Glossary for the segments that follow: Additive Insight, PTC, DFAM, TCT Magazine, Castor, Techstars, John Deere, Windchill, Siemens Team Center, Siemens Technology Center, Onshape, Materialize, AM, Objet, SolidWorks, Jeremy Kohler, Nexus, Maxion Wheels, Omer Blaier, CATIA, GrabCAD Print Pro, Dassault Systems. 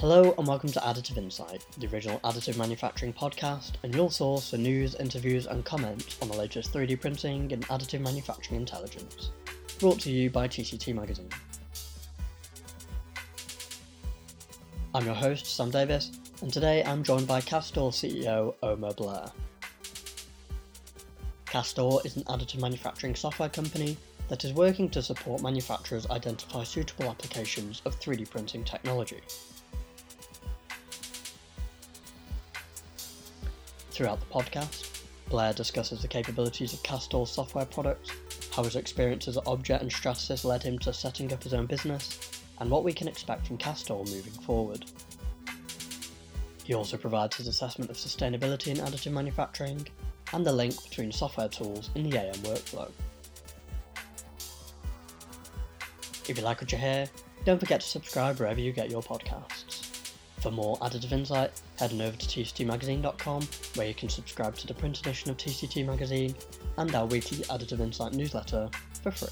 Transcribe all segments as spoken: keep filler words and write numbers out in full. Hello and welcome to Additive Insight, the original additive manufacturing podcast and your source for news, interviews and comments on the latest three D printing and additive manufacturing intelligence. Brought to you by T C T Magazine. I'm your host, Sam Davis, and today I'm joined by Castor C E O Omer Blaier. Castor is an additive manufacturing software company that is working to support manufacturers identify suitable applications of three D printing technology. Throughout the podcast, Blaier discusses the capabilities of Castor's software products, how his experiences at Objet and Stratasys led him to setting up his own business, and what we can expect from Castor moving forward. He also provides his assessment of sustainability in additive manufacturing, and the link between software tools in the A M workflow. If you like what you hear, don't forget to subscribe wherever you get your podcasts. For more Additive Insight, head on over to T C T magazine dot com, where you can subscribe to the print edition of T C T Magazine and our weekly Additive Insight newsletter for free.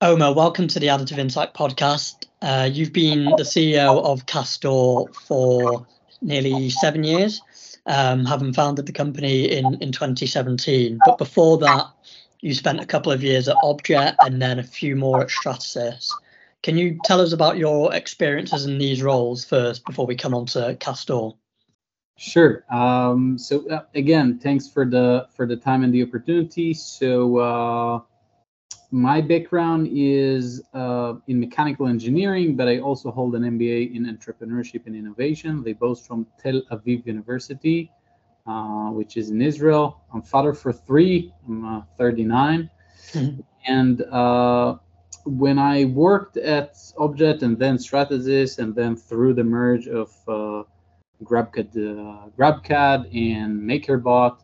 Omer, welcome to the Additive Insight podcast. Uh, you've been the C E O of Castor for nearly seven years. Um, having founded the company in, in twenty seventeen. But before that, you spent a couple of years at Objet and then a few more at Stratasys. Can you tell us about your experiences in these roles first before we come on to Castor? Sure. Um, so uh, again, thanks for the for the time and the opportunity. So uh, my background is uh, in mechanical engineering, but I also hold an M B A in entrepreneurship and innovation. They both from Tel Aviv University, uh, which is in Israel. I'm father for three. I'm uh, thirty-nine. Mm-hmm. And uh, when I worked at Objet and then Stratasys and then through the merge of uh, GrabCAD, uh, GrabCAD and MakerBot,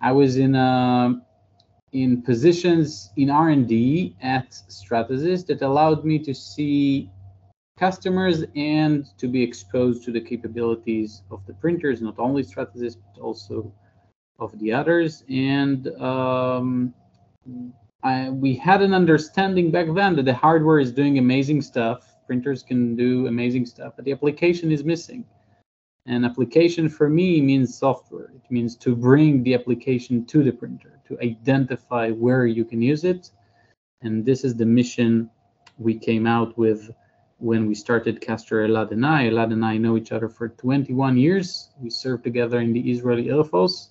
I was in a in positions in R and D at Stratasys that allowed me to see customers and to be exposed to the capabilities of the printers, not only Stratasys, but also of the others. And um, I, we had an understanding back then that the hardware is doing amazing stuff. Printers can do amazing stuff, but the application is missing. An application for me means software. It means to bring the application to the printer, to identify where you can use it. And this is the mission we came out with when we started Castor. Elad and I. Elad and I know each other for twenty-one years. We served together in the Israeli Air Force.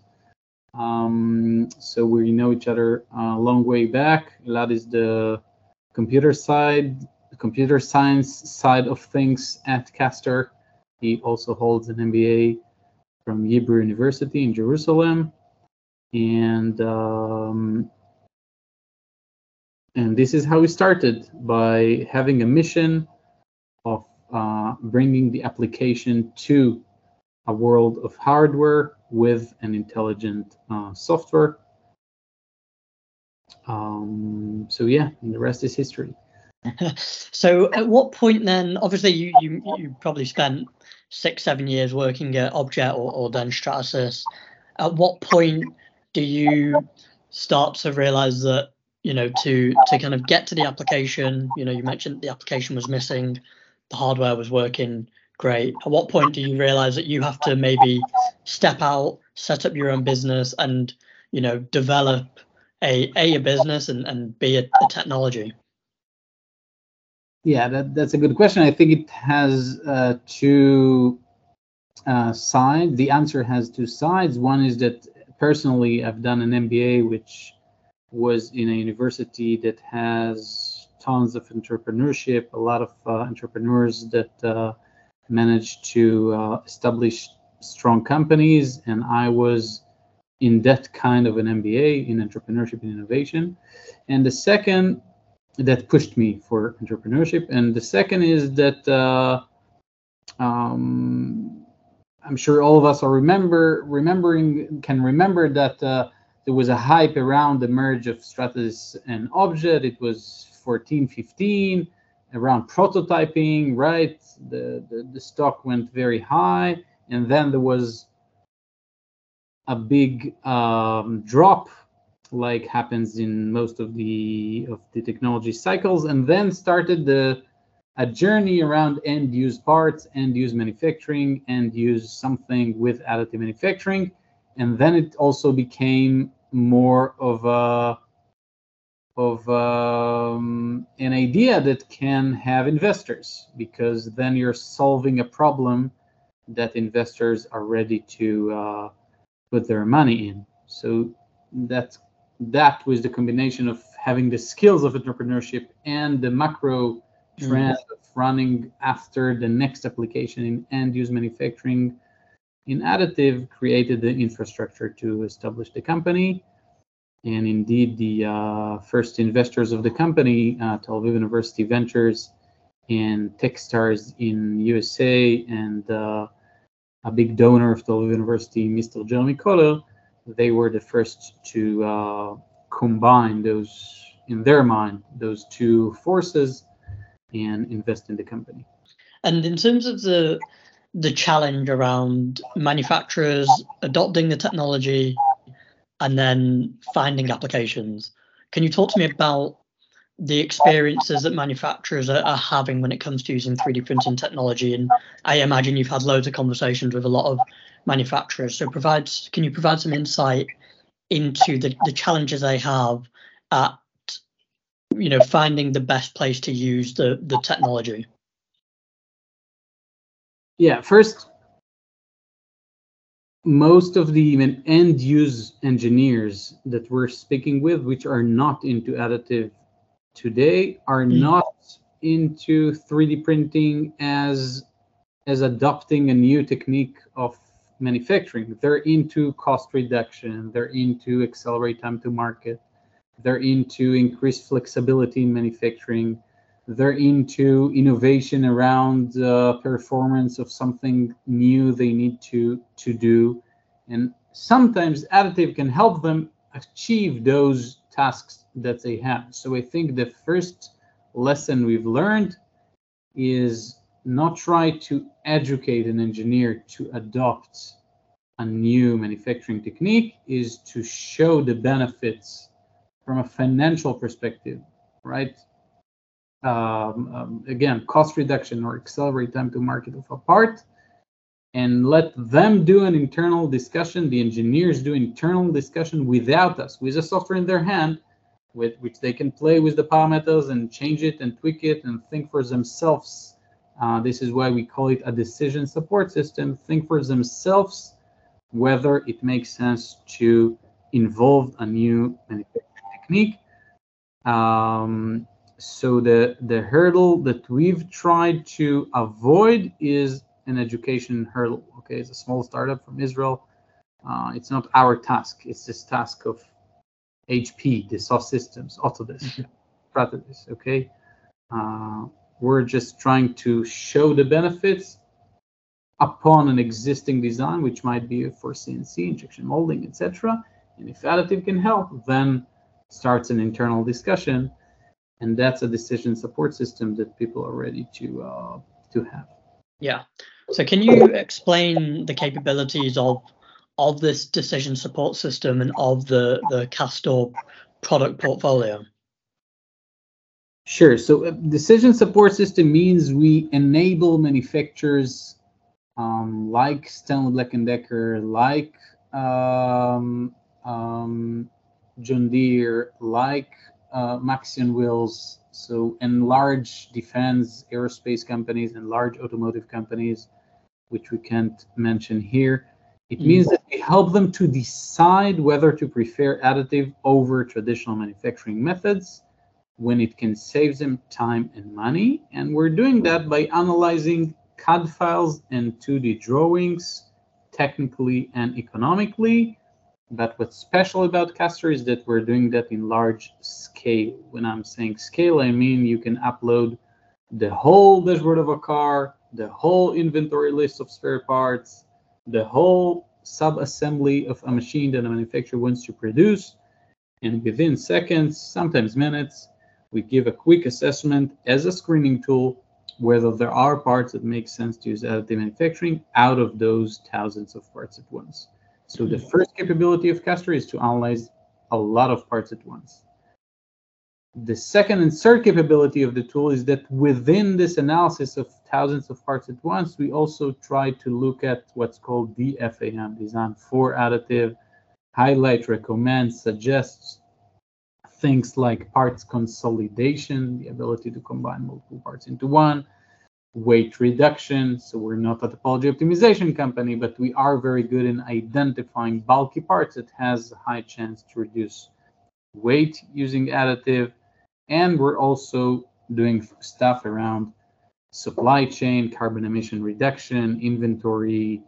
Um, so we know each other a long way back. Elad is the computer side, the computer science side of things at Castor. He also holds an M B A from Hebrew University in Jerusalem, and um, and this is how we started, by having a mission of uh, bringing the application to a world of hardware with an intelligent uh, software. Um, so yeah, and the rest is history. So at what point then, obviously you, you, you probably spent six, seven years working at Objet or, or then Stratasys. At what point do you start to realise that, you know, to, to kind of get to the application, you know, you mentioned the application was missing, the hardware was working great. At what point do you realise that you have to maybe step out, set up your own business and, you know, develop a, a, a business and, and B, a, a technology? Yeah, that, that's a good question. I think it has uh, two uh, sides. The answer has two sides. One is that personally, I've done an M B A, which was in a university that has tons of entrepreneurship, a lot of uh, entrepreneurs that uh, managed to uh, establish strong companies. And I was in that kind of an M B A in entrepreneurship and innovation. And the second, that pushed me for entrepreneurship. And the second is that uh, um, I'm sure all of us are remember remembering can remember that uh, there was a hype around the merge of Stratasys and Objet. It was fourteen, fifteen around prototyping, right? The, the the stock went very high, and then there was a big um, drop, like happens in most of the of the technology cycles, and then started the a journey around end-use parts, end-use manufacturing, end-use something with additive manufacturing, and then it also became more of a of um, an idea that can have investors, because then you're solving a problem that investors are ready to uh, put their money in. So that's that was the combination of having the skills of entrepreneurship and the macro trend mm-hmm. of running after the next application in end-use manufacturing in additive created the infrastructure to establish the company. And indeed, the uh, first investors of the company, uh, Tel Aviv University Ventures and Techstars in U S A, and uh, a big donor of Tel Aviv University, Mister Jeremy Kohler, they were the first to uh, combine those, in their mind, those two forces and invest in the company. And in terms of the the challenge around manufacturers adopting the technology and then finding applications, can you talk to me about the experiences that manufacturers are, are having when it comes to using three D printing technology? And I imagine you've had loads of conversations with a lot of manufacturers. So provide, can you provide some insight into the, the challenges they have at, you know, finding the best place to use the, the technology? Yeah, first, most of the even end-use engineers that we're speaking with, which are not into additive today, are not into three D printing as, as adopting a new technique of manufacturing. They're into cost reduction, they're into accelerate time to market, they're into increased flexibility in manufacturing, they're into innovation around uh, performance of something new they need to to do, and sometimes additive can help them achieve those tasks that they have. So I think the first lesson we've learned is not try to educate an engineer to adopt a new manufacturing technique, is to show the benefits from a financial perspective, right? Um, um, again, cost reduction or accelerate time to market of a part, and let them do an internal discussion, the engineers do internal discussion without us, with the software in their hand, with which they can play with the parameters and change it and tweak it and think for themselves. Uh, this is why we call it a decision support system. Think for themselves whether it makes sense to involve a new manufacturing technique. Um, so the, the hurdle that we've tried to avoid is an education hurdle. Okay, it's a small startup from Israel. Uh, it's not our task. It's this task of H P, Dassault Systems, Autodesk, Stratasys, okay? Uh, we're just trying to show the benefits upon an existing design, which might be for C N C, injection molding, et cetera. And if additive can help, then starts an internal discussion, and that's a decision support system that people are ready to uh, to have. Yeah. So can you explain the capabilities of of this decision support system and of the the Castor product portfolio? Sure. So uh, decision support system means we enable manufacturers um, like Stanley Black and Decker, like um, um, John Deere, like uh, Maxion Wheels, so and large defense aerospace companies and large automotive companies, which we can't mention here. It mm-hmm. means that we help them to decide whether to prefer additive over traditional manufacturing methods when it can save them time and money. And we're doing that by analyzing C A D files and two D drawings, technically and economically. But what's special about Castor is that we're doing that in large scale. When I'm saying scale, I mean you can upload the whole dashboard of a car, the whole inventory list of spare parts, the whole sub-assembly of a machine that a manufacturer wants to produce. And within seconds, sometimes minutes, we give a quick assessment as a screening tool whether there are parts that make sense to use additive manufacturing out of those thousands of parts at once. So the first capability of Castor is to analyze a lot of parts at once. The second and third capability of the tool is that within this analysis of thousands of parts at once, we also try to look at what's called D F A M, Design for Additive, highlight, recommend, suggest, things like parts consolidation, the ability to combine multiple parts into one, weight reduction. So we're not a topology optimization company, but we are very good in identifying bulky parts that has a high chance to reduce weight using additive. And we're also doing stuff around supply chain, carbon emission reduction, inventory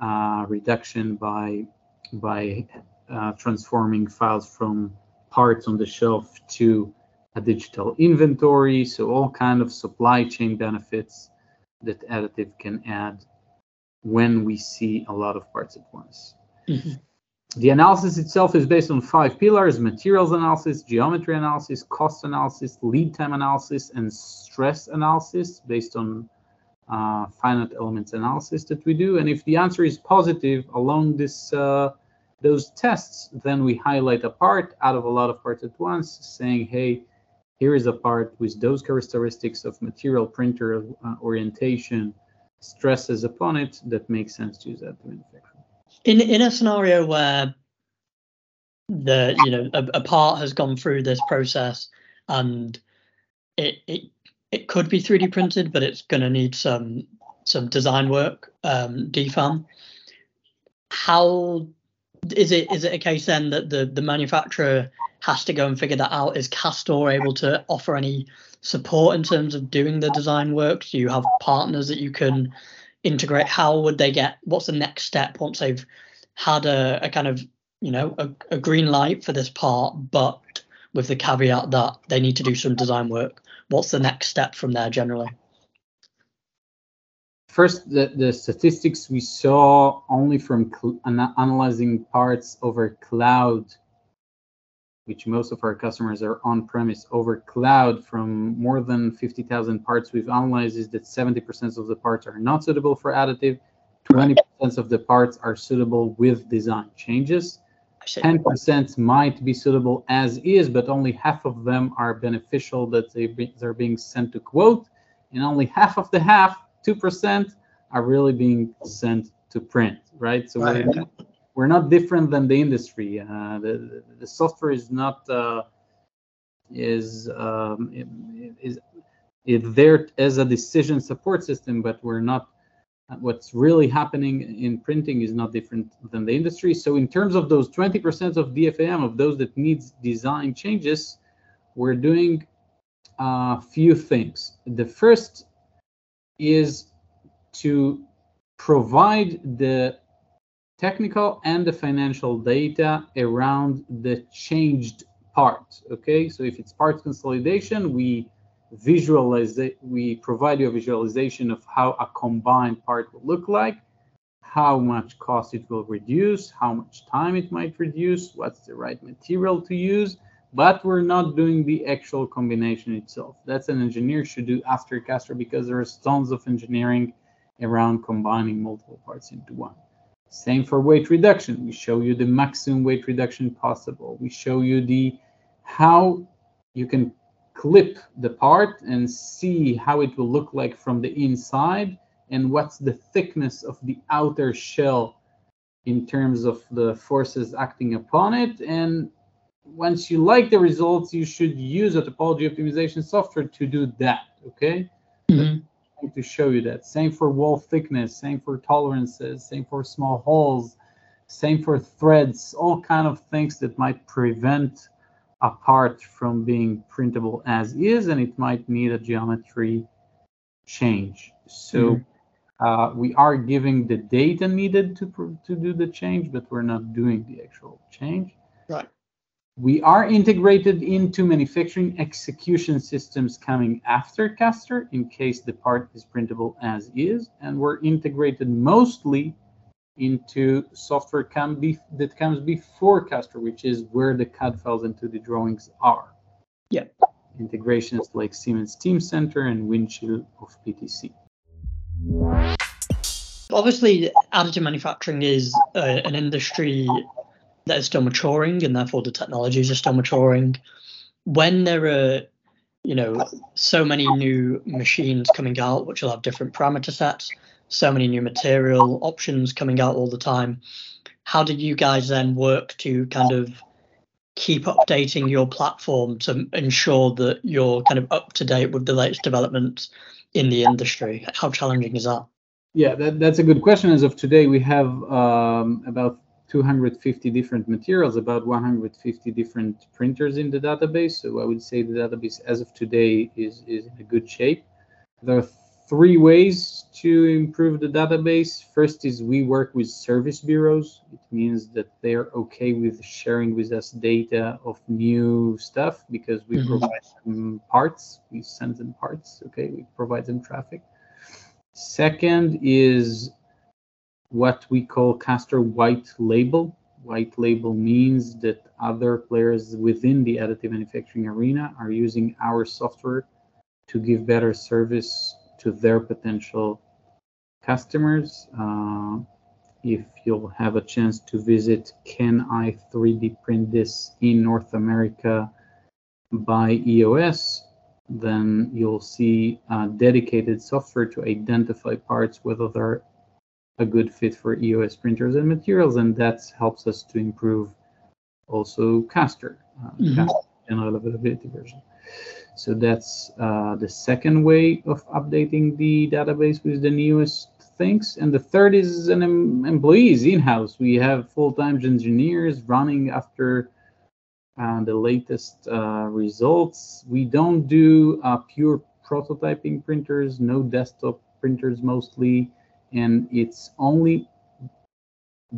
uh, reduction by, by uh, transforming files from parts on the shelf to a digital inventory. So all kind of supply chain benefits that additive can add when we see a lot of parts at once. Mm-hmm. The analysis itself is based on five pillars: materials analysis, geometry analysis, cost analysis, lead time analysis, and stress analysis based on uh, finite elements analysis that we do. And if the answer is positive along this uh, those tests, then we highlight a part out of a lot of parts at once, saying, hey, here is a part with those characteristics of material, printer uh, orientation, stresses upon it that makes sense to use that to manufacturing. In in a scenario where the you know a, a part has gone through this process and it it it could be three D printed, but it's going to need some some design work, um, D FAM. How is it is it a case then that the the manufacturer has to go and figure that out? Is Castor able to offer any support in terms of doing the design work? Do you have partners that you can integrate? How would they get, what's the next step once they've had a, a kind of, you know, a, a green light for this part, but with the caveat that they need to do some design work? What's the next step from there generally? First, the, the statistics we saw only from an analyzing parts over cloud, which most of our customers are on-premise over cloud, from more than fifty thousand parts we've analyzed, is that seventy percent of the parts are not suitable for additive, twenty percent of the parts are suitable with design changes, ten percent might be suitable as is, but only half of them are beneficial that they be, they're being sent to quote, and only half of the half, two percent, are really being sent to print, right? So right. We're, We're not different than the industry. Uh, the, the software is not uh, is um, it, is it there as a decision support system, but we're not. What's really happening in printing is not different than the industry. So in terms of those twenty percent of D F A M, of those that needs design changes, we're doing a few things. The first is to provide the technical and the financial data around the changed part. Okay, so if it's parts consolidation, we visualize it, we provide you a visualization of how a combined part will look like, how much cost it will reduce, how much time it might reduce, what's the right material to use, but we're not doing the actual combination itself. That's an engineer should do after Castor, because there is tons of engineering around combining multiple parts into one. Same for weight reduction. We show you the maximum weight reduction possible. We show you the how you can clip the part and see how it will look like from the inside, and what's the thickness of the outer shell in terms of the forces acting upon it. And once you like the results, you should use a topology optimization software to do that, okay? Mm-hmm. To show you that. Same for wall thickness, same for tolerances, same for small holes, same for threads, all kind of things that might prevent a part from being printable as is, and it might need a geometry change. So mm-hmm. uh, we are giving the data needed to, to do the change, but we're not doing the actual change. Right. We are integrated into manufacturing execution systems coming after Castor in case the part is printable as is, and we're integrated mostly into software come be that comes before Castor, which is where the C A D files and two D drawings are. Yeah. Integrations like Siemens Team Center and Windchill of P T C. Obviously, additive manufacturing is uh, an industry that is still maturing, and therefore the technologies are still maturing. When there are, you know, so many new machines coming out, which will have different parameter sets, so many new material options coming out all the time, how do you guys then work to kind of keep updating your platform to ensure that you're kind of up to date with the latest developments in the industry? How challenging is that? Yeah, that, that's a good question. As of today, we have um, about two hundred fifty different materials, about one hundred fifty different printers in the database. So I would say the database as of today is, is in a good shape. There are three ways to improve the database. First is we work with service bureaus. It means that they are okay with sharing with us data of new stuff because we mm-hmm. provide them parts. We send them parts, okay? We provide them traffic. Second is what we call Castor white label. White label means that other players within the additive manufacturing arena are using our software to give better service to their potential customers. Uh, if you'll have a chance to visit Can I three D Print This in North America by E O S, then you'll see uh, dedicated software to identify parts, whether they're a good fit for E O S printers and materials, and that helps us to improve also Castor, uh, mm-hmm. Castor general availability version. So that's uh, the second way of updating the database with the newest things. And the third is an em employees in-house. We have full-time engineers running after uh, the latest uh, results. We don't do uh, pure prototyping printers, no desktop printers mostly. And it's only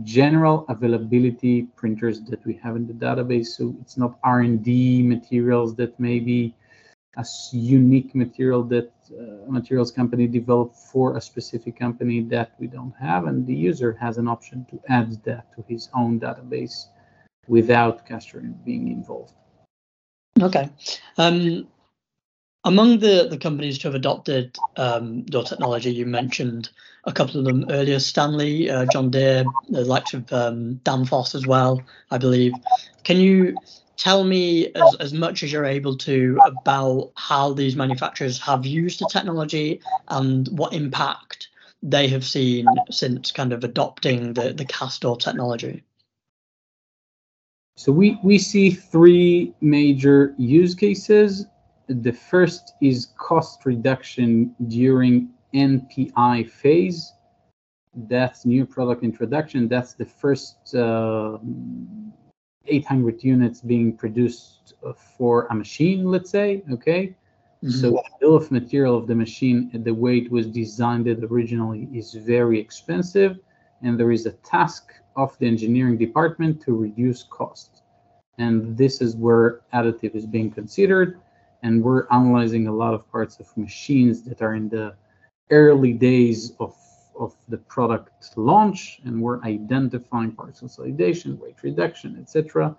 general availability printers that we have in the database. So it's not R and D materials that may be a unique material that a materials company developed for a specific company that we don't have. And the user has an option to add that to his own database without Castor being involved. Okay. Um, Among the, the companies to have adopted um, your technology, you mentioned a couple of them earlier, Stanley, uh, John Deere, the likes of um, Danfoss as well, I believe. Can you tell me as, as much as you're able to about how these manufacturers have used the technology and what impact they have seen since kind of adopting the, the Castor technology? So we, we see three major use cases. The first is cost reduction during N P I phase. That's new product introduction. That's the first uh, eight hundred units being produced for a machine, let's say, okay? Mm-hmm. So the bill of material of the machine and the way it was designed it originally is very expensive, and there is a task of the engineering department to reduce cost. And this is where additive is being considered. And we're analyzing a lot of parts of machines that are in the early days of, of the product launch, and we're identifying parts consolidation, weight reduction, et cetera,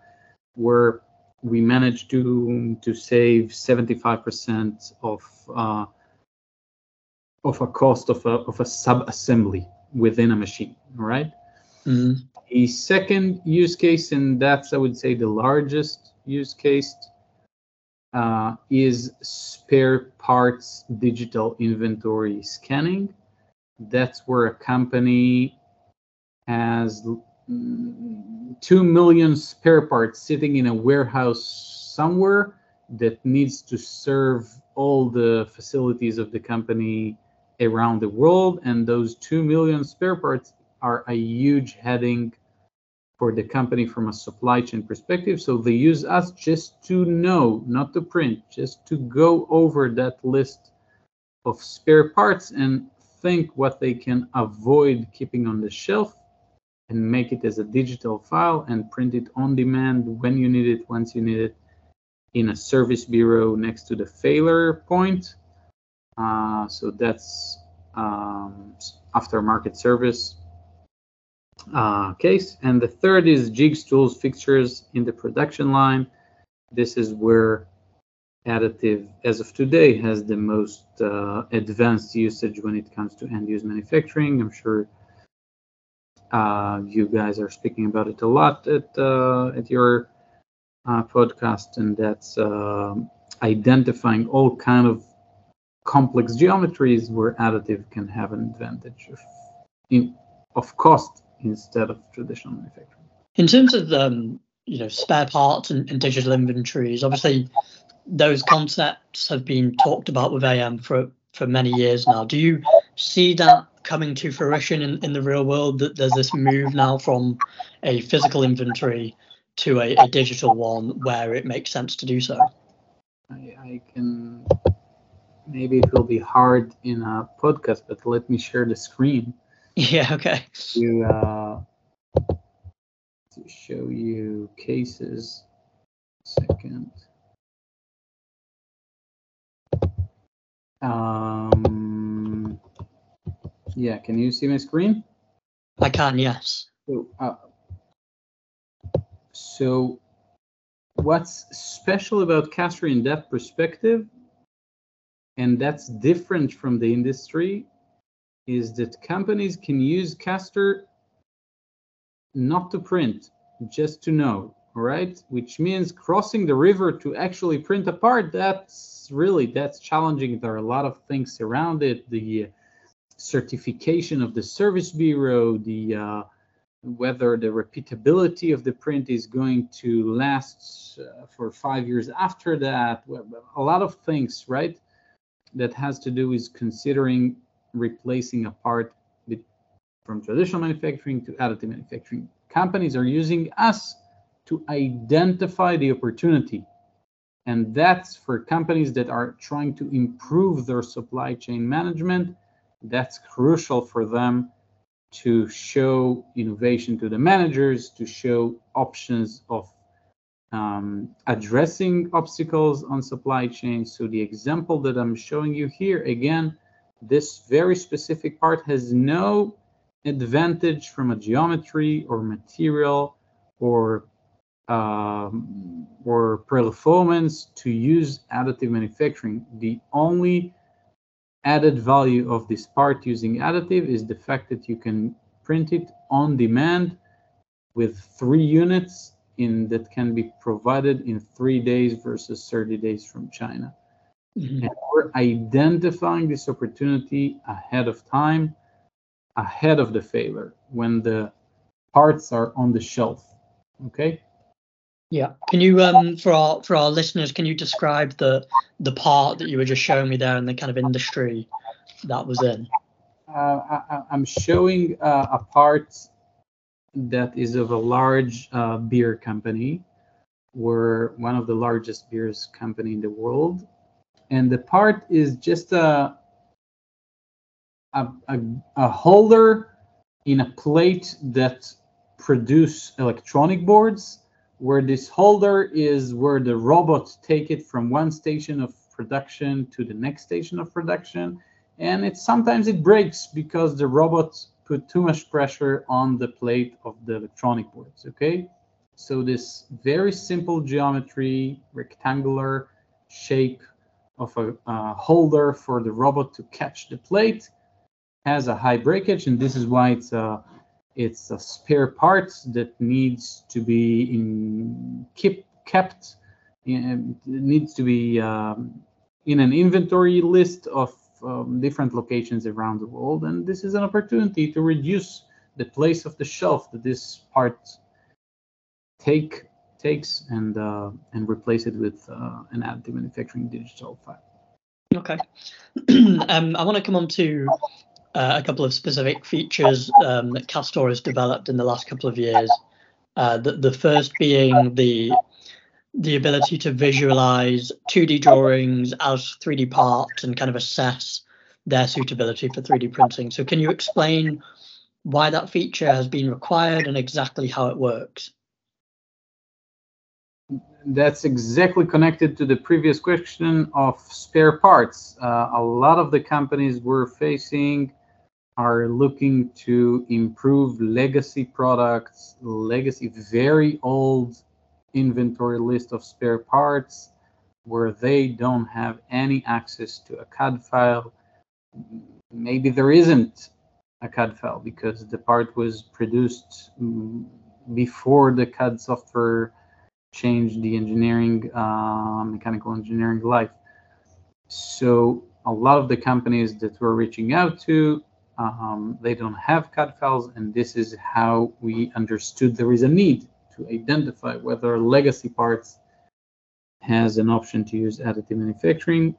where we managed to to save seventy-five percent of uh, of a cost of a of a sub-assembly within a machine, right? Mm-hmm. The second use case, and that's I would say the largest use case, Uh, is spare parts digital inventory scanning. That's where a company has two million spare parts sitting in a warehouse somewhere that needs to serve all the facilities of the company around the world. And those two million spare parts are a huge heading for the company from a supply chain perspective. So they use us just to know, not to print, just to go over that list of spare parts and think what they can avoid keeping on the shelf and make it as a digital file and print it on demand when you need it, once you need it, in a service bureau next to the failure point. Uh, so that's um, aftermarket service Uh, case. And the third is jigs, tools, fixtures in the production line. This is where additive, as of today, has the most uh, advanced usage when it comes to end-use manufacturing. I'm sure Uh, you guys are speaking about it a lot at uh, at your uh, podcast, and that's uh, identifying all kind of complex geometries where additive can have an advantage of, in, of cost instead of traditional manufacturing. In terms of um, you know spare parts and, and digital inventories, obviously those concepts have been talked about with A M for for many years now. Do you see that coming to fruition in, in the real world, that there's this move now from a physical inventory to a, a digital one where it makes sense to do so? I, I can, maybe it will be hard in a podcast, but let me share the screen. Yeah, okay. To, uh, to show you cases. Second. Um. Yeah, can you see my screen? I can, yes. So, uh, so what's special about Castor in that perspective, and that's different from the industry, is that companies can use Castor not to print, just to know, all right? Which means crossing the river to actually print a part, that's really, that's challenging. There are a lot of things around it. The uh, certification of the service bureau, the uh, whether the repeatability of the print is going to last uh, for five years after that, a lot of things, right? That has to do with considering replacing a part with, from traditional manufacturing to additive manufacturing. Companies are using us to identify the opportunity. And that's for companies that are trying to improve their supply chain management. That's crucial for them to show innovation to the managers, to show options of um, addressing obstacles on supply chain. So the example that I'm showing you here, again, this very specific part has no advantage from a geometry or material or um, or performance to use additive manufacturing. The only added value of this part using additive is the fact that you can print it on demand with three units in that can be provided in three days versus thirty days from China. Mm-hmm. And we're identifying this opportunity ahead of time, ahead of the failure, when the parts are on the shelf. Okay. Yeah. Can you, um, for our for our listeners, can you describe the the part that you were just showing me there and the kind of industry that was in? Uh, I, I'm showing uh, a part that is of a large uh, beer company. We're one of the largest beers company in the world, and the part is just a a a, a holder in a plate that produce electronic boards, where this holder is where the robots take it from one station of production to the next station of production. And it sometimes it breaks because the robots put too much pressure on the plate of the electronic boards, okay? So this very simple geometry, rectangular shape of a uh, holder for the robot to catch the plate has a high breakage, and this is why it's a uh, It's a spare part that needs to be in, keep, kept, in, needs to be um, in an inventory list of um, different locations around the world. And this is an opportunity to reduce the place of the shelf that this part take takes and uh, and replace it with uh, an additive manufacturing digital file. Okay, um, I want to come on to Uh, a couple of specific features um, that Castor has developed in the last couple of years. Uh, the, the first being the the ability to visualize two D drawings as three D parts and kind of assess their suitability for three D printing. So can you explain why that feature has been required and exactly how it works? That's exactly connected to the previous question of spare parts. Uh, a lot of the companies we're facing are looking to improve legacy products, legacy, very old inventory list of spare parts where they don't have any access to a C A D file. Maybe there isn't a C A D file because the part was produced before the C A D software changed the engineering, uh, mechanical engineering life. So a lot of the companies that we're reaching out to, um, they don't have C A D files, and this is how we understood there is a need to identify whether legacy parts has an option to use additive manufacturing.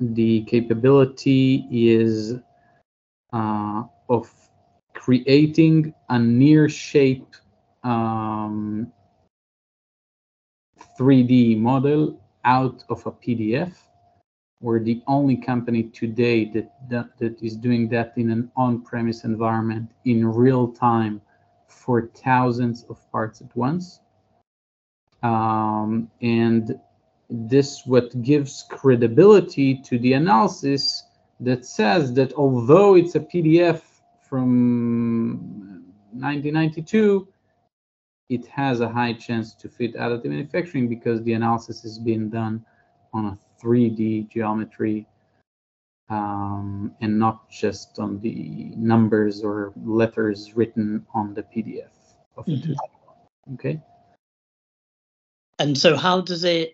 The capability is uh, of creating a near shape um, three D model out of a P D F. We're the only company today that, that, that is doing that in an on-premise environment in real time for thousands of parts at once. Um, and this what gives credibility to the analysis that says that although it's a P D F from nineteen ninety-two, it has a high chance to fit additive manufacturing because the analysis is being done on a three D geometry um, and not just on the numbers or letters written on the P D F of the mm-hmm. two. Okay. And so how does it,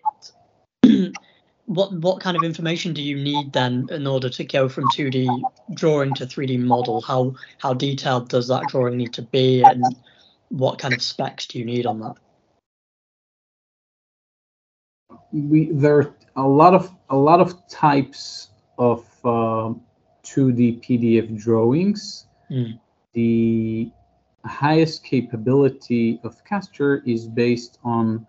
what what kind of information do you need then in order to go from two D drawing to three D model? How how detailed does that drawing need to be, and what kind of specs do you need on that? We there are a lot of a lot of types of uh, two D P D F drawings. Mm. The highest capability of Castor is based on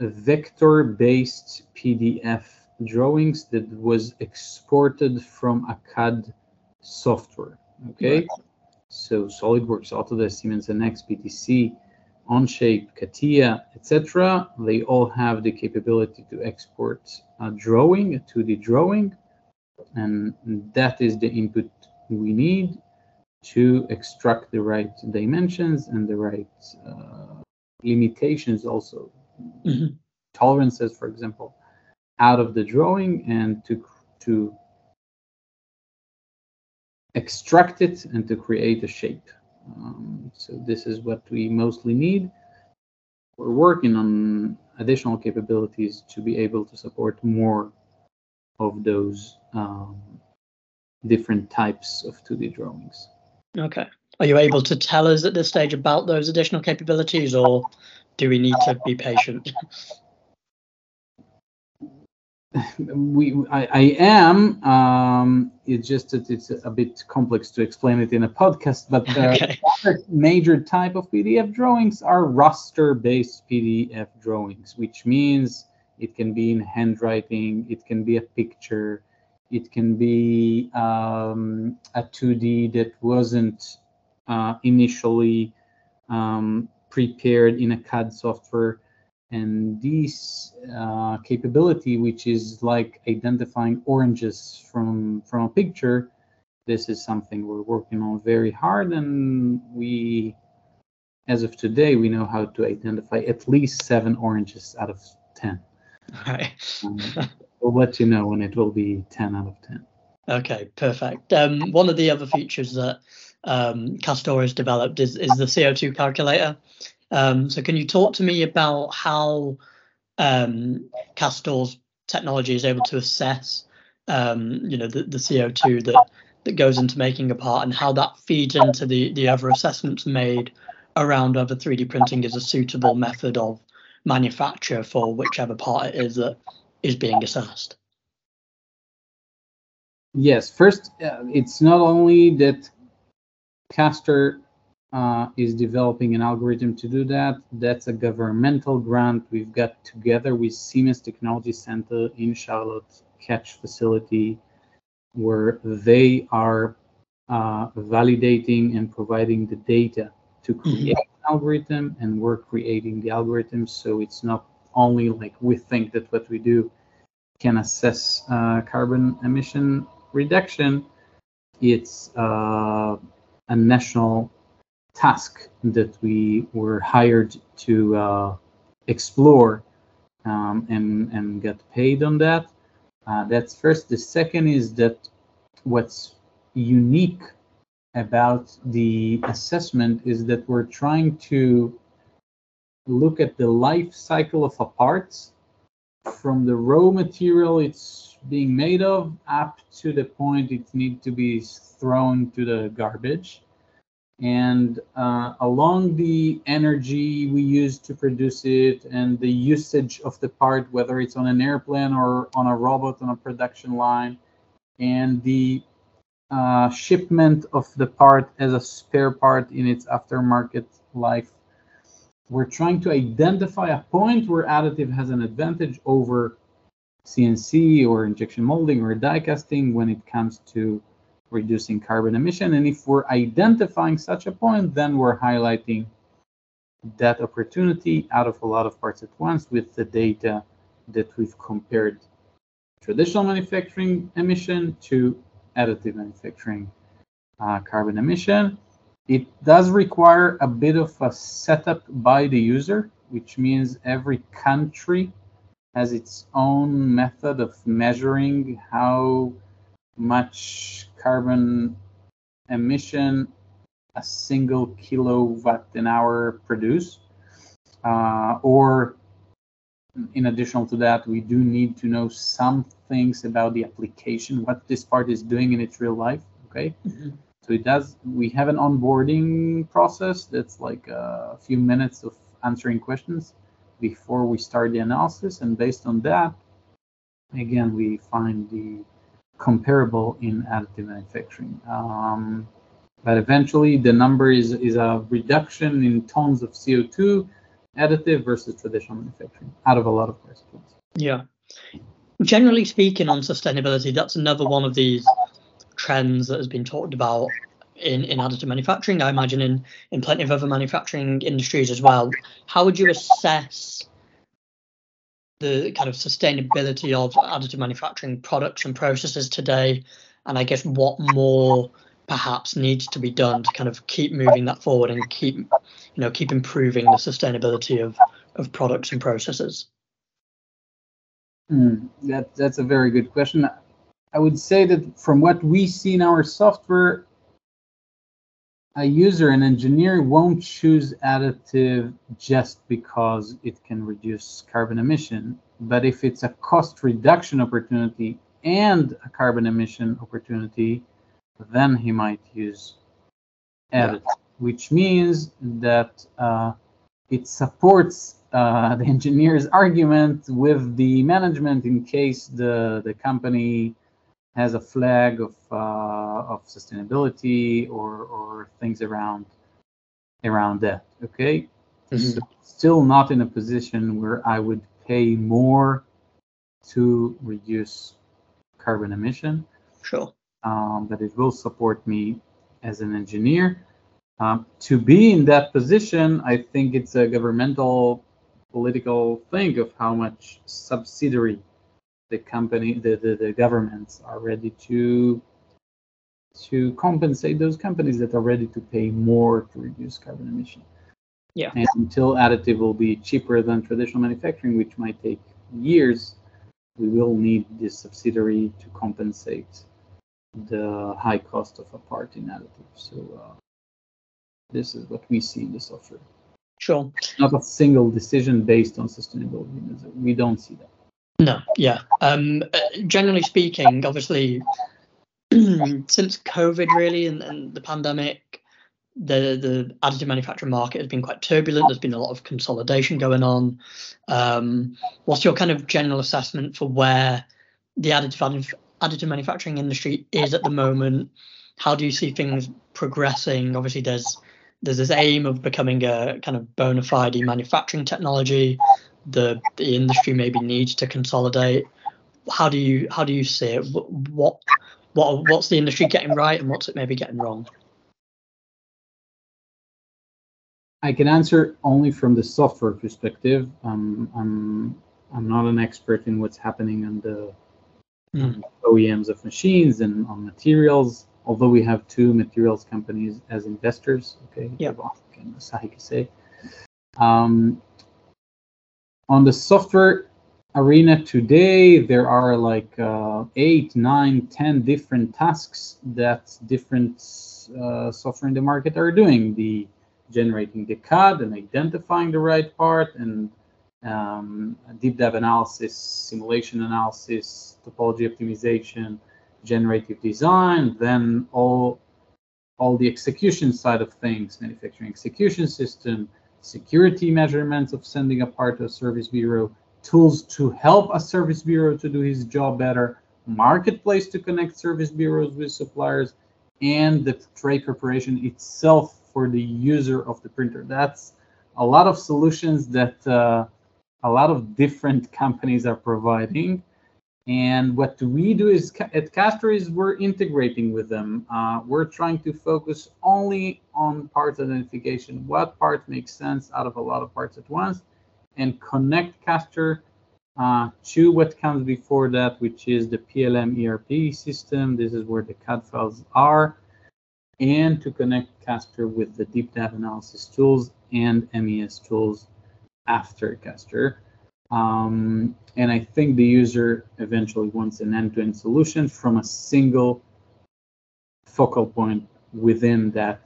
vector-based P D F drawings that was exported from a C A D software. Okay, right. So SolidWorks, Autodesk, Siemens N X, P T C, Onshape, CATIA, et cetera. They all have the capability to export a drawing, a two D drawing, and that is the input we need to extract the right dimensions and the right uh, limitations also. Mm-hmm. Tolerances, for example, out of the drawing, and to to extract it and to create a shape. Um, so this is what we mostly need. We're working on additional capabilities to be able to support more of those um, different types of two D drawings. Okay. Are you able to tell us at this stage about those additional capabilities, or do we need to be patient? We, I, I am. Um, it's just that it's a bit complex to explain it in a podcast. But the okay. other major type of P D F drawings are raster-based P D F drawings, which means it can be in handwriting, it can be a picture, it can be um, a two D that wasn't uh, initially um, prepared in a C A D software, and this uh, capability, which is like identifying oranges from from a picture, this is something we're working on very hard, and we, as of today, we know how to identify at least seven oranges out of ten. All right. um, we'll let you know when it will be ten out of ten. Okay, perfect. Um, one of the other features that um, Castor has developed is, is the C O two calculator. Um, so can you talk to me about how um, Castor's technology is able to assess, um, you know, the, the C O two that, that goes into making a part, and how that feeds into the, the other assessments made around whether three D printing is a suitable method of manufacture for whichever part it is that is being assessed? Yes, first, uh, it's not only that Castor uh, is developing an algorithm to do that. That's a governmental grant we've got together with Siemens Technology Center in Charlotte Catch facility, where they are uh, validating and providing the data to create mm-hmm. an algorithm, and we're creating the algorithm. So it's not only like we think that what we do can assess uh, carbon emission reduction. It's uh, a national task that we were hired to uh, explore um, and, and get paid on that. Uh, that's first. The second is that what's unique about the assessment is that we're trying to look at the life cycle of a part from the raw material it's being made of up to the point it needs to be thrown to the garbage. And uh, along the energy we use to produce it and the usage of the part, whether it's on an airplane or on a robot on a production line, and the uh, shipment of the part as a spare part in its aftermarket life. We're trying to identify a point where additive has an advantage over C N C or injection molding or die casting when it comes to reducing carbon emission. And if we're identifying such a point, then we're highlighting that opportunity out of a lot of parts at once with the data that we've compared traditional manufacturing emission to additive manufacturing uh, carbon emission. It does require a bit of a setup by the user, which means every country has its own method of measuring how much carbon emission a single kilowatt an hour produce. Uh, or in addition to that, we do need to know some things about the application, what this part is doing in its real life, okay? Mm-hmm. So it does, we have an onboarding process that's like a few minutes of answering questions before we start the analysis. And based on that, again, we find the comparable in additive manufacturing. Um, but eventually the number is, is a reduction in tons of C O two additive versus traditional manufacturing out of a lot of participants. Yeah. Generally speaking on sustainability, that's another one of these trends that has been talked about in, in additive manufacturing, I imagine in, in plenty of other manufacturing industries as well. How would you assess the kind of sustainability of additive manufacturing products and processes today? And I guess what more perhaps needs to be done to kind of keep moving that forward and keep, you know, keep improving the sustainability of, of products and processes? Mm, that, that's a very good question. I would say that from what we see in our software, a user, an engineer, won't choose additive just because it can reduce carbon emission. But if it's a cost reduction opportunity and a carbon emission opportunity, then he might use additive, yeah. Which means that uh, it supports uh, the engineer's argument with the management in case the, the company has a flag of uh, of sustainability or or things around around that. Okay, mm-hmm. So still not in a position where I would pay more to reduce carbon emission. Sure, um, but it will support me as an engineer. Um, to be in that position, I think it's a governmental political thing of how much subsidiary the company, the, the, the governments are ready to to compensate those companies that are ready to pay more to reduce carbon emission. Yeah. And until additive will be cheaper than traditional manufacturing, which might take years, we will need this subsidiary to compensate the high cost of a part in additive. So uh, this is what we see in the software. Sure. Not a single decision based on sustainability. We don't see that. No, yeah. Um, generally speaking, obviously, since COVID really and, and the pandemic, the, the additive manufacturing market has been quite turbulent. There's been a lot of consolidation going on. Um, what's your kind of general assessment for where the additive, additive manufacturing industry is at the moment? How do you see things progressing? Obviously, there's, there's this aim of becoming a kind of bona fide manufacturing technology. The, the industry maybe needs to consolidate. How do you how do you see it? What what what's the industry getting right and what's it maybe getting wrong? I can answer only from the software perspective. Um, I'm I'm not an expert in what's happening on the mm. O E Ms of machines and on materials. Although we have two materials companies as investors. Okay. Yeah. And Sahikase. Um. On the software arena today, there are like uh, eight, nine, ten different tasks that different uh, software in the market are doing. The generating the C A D and identifying the right part, and um, deep dive analysis, simulation analysis, topology optimization, generative design, then all all the execution side of things, manufacturing execution system, security measurements of sending a part to a service bureau, tools to help a service bureau to do his job better, marketplace to connect service bureaus with suppliers, and the trade preparation itself for the user of the printer. That's a lot of solutions that uh, a lot of different companies are providing. And what we do is at Castor is we're integrating with them. Uh, we're trying to focus only on parts identification, what part makes sense out of a lot of parts at once, and connect Castor uh, to what comes before that, which is the P L M E R P system. This is where the C A D files are, and to connect Castor with the deep dive analysis tools and M E S tools after Castor. Um, and I think the user eventually wants an end-to-end solution from a single focal point within that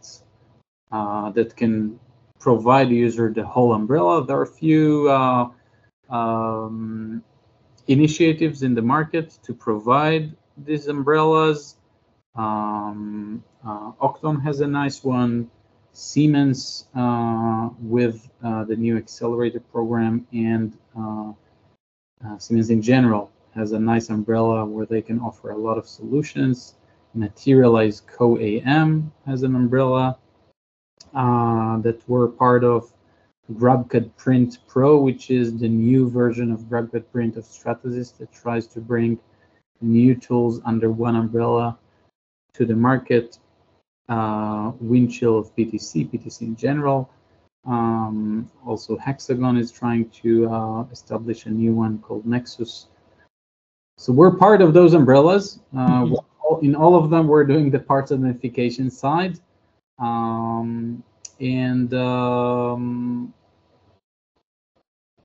uh, that can provide the user the whole umbrella. There are a few uh, um, initiatives in the market to provide these umbrellas. Um, uh, Octon has a nice one. Siemens uh, with uh, the new accelerator program, and uh, uh, Siemens in general has a nice umbrella where they can offer a lot of solutions. Materialize Co A M has an umbrella uh, that we're part of. GrabCAD Print Pro, which is the new version of GrabCAD Print of Stratasys that tries to bring new tools under one umbrella to the market. Uh, Windchill of P T C, P T C in general. Um, also, Hexagon is trying to uh, establish a new one called Nexus. So we're part of those umbrellas. Uh, mm-hmm. all, in all of them, we're doing the parts identification side. Um, and, um,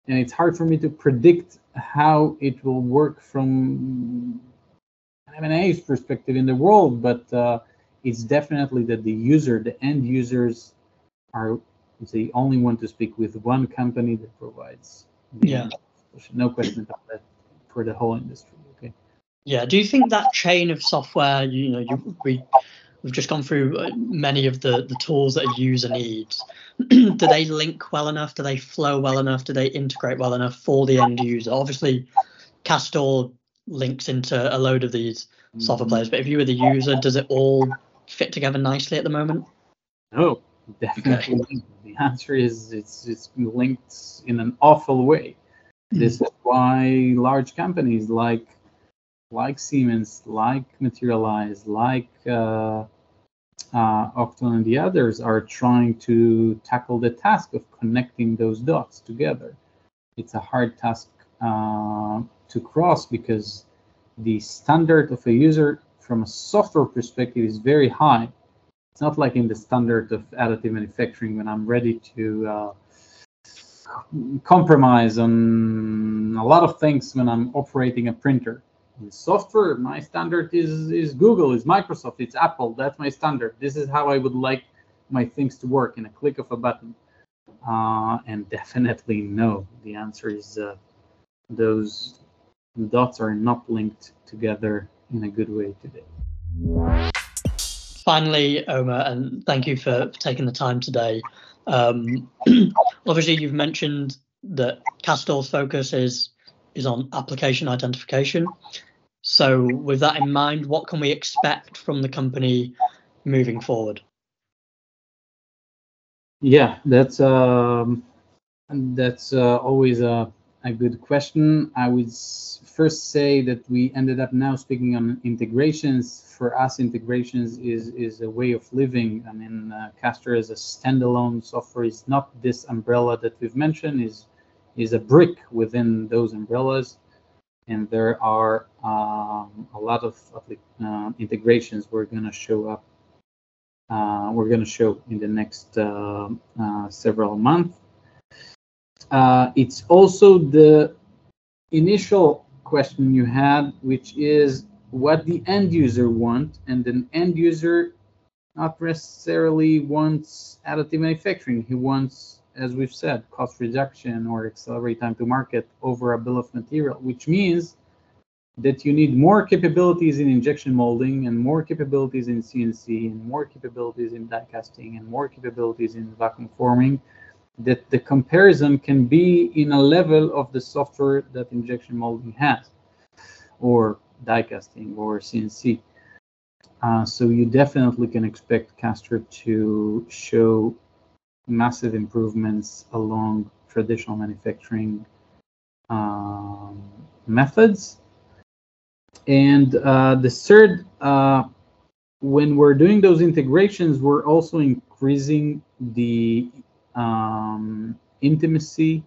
and it's hard for me to predict how it will work from an M and A's perspective in the world, but uh, it's definitely that the user, the end users, are the only one to speak with one company that provides. Yeah. Solution. No question about that for the whole industry. Okay. Yeah. Do you think that chain of software, you know, you, we we've just gone through many of the the tools that a user needs. Do they link well enough? Do they flow well enough? Do they integrate well enough for the end user? Obviously, Castor links into a load of these software players, but if you were the user, does it all fit together nicely at the moment? No, definitely. Okay. The answer is it's it's linked in an awful way. Mm-hmm. This is why large companies like like Siemens, like Materialize, like uh, uh, Octon and the others are trying to tackle the task of connecting those dots together. It's a hard task uh, to cross because the standard of a user from a software perspective is very high. It's not like in the standard of additive manufacturing when I'm ready to uh, compromise on a lot of things when I'm operating a printer. In software, my standard is, is Google, is Microsoft, it's Apple. That's my standard. This is how I would like my things to work in a click of a button. Uh, and definitely no. The answer is uh, those dots are not linked together in a good way today. Finally, Omer, and thank you for, for taking the time today. Um, obviously, you've mentioned that Castor's focus is is on application identification. So with that in mind, what can we expect from the company moving forward? Yeah, that's, um, that's uh, always a A good question. I would first say that we ended up now speaking on integrations. For us, integrations is is a way of living. I mean, uh, Castor as a standalone software is not this umbrella that we've mentioned. is is a brick within those umbrellas, and there are um, a lot of uh, integrations we're going to show up. Uh, we're going to show in the next uh, uh, several months. Uh, it's also the initial question you had, which is what the end user wants, and an end user not necessarily wants additive manufacturing. He wants, as we've said, cost reduction or accelerate time to market over a bill of material, which means that you need more capabilities in injection molding and more capabilities in C N C and more capabilities in die casting and more capabilities in vacuum forming, that the comparison can be in a level of the software that injection molding has, or die casting, or C N C. Uh, so you definitely can expect Castor to show massive improvements along traditional manufacturing um, methods. And uh, the third, uh, when we're doing those integrations, we're also increasing the um, intimacy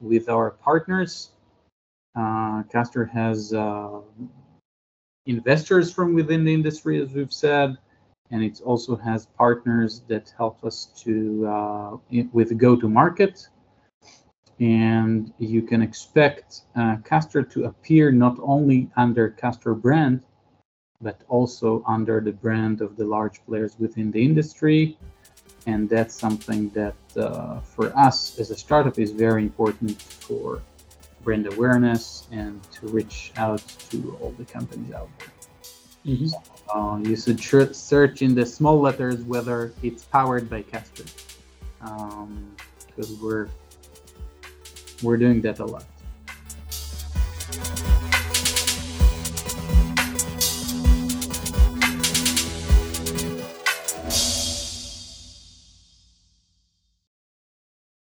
with our partners. Uh, Castor has uh, investors from within the industry, as we've said, and it also has partners that help us to uh, with go-to-market. And you can expect uh, Castor to appear not only under Castor brand, but also under the brand of the large players within the industry. And that's something that uh, for us as a startup is very important for brand awareness and to reach out to all the companies out there. Mm-hmm. So, uh, you should tr- search in the small letters whether it's powered by Castor, because um, we're We're doing that a lot.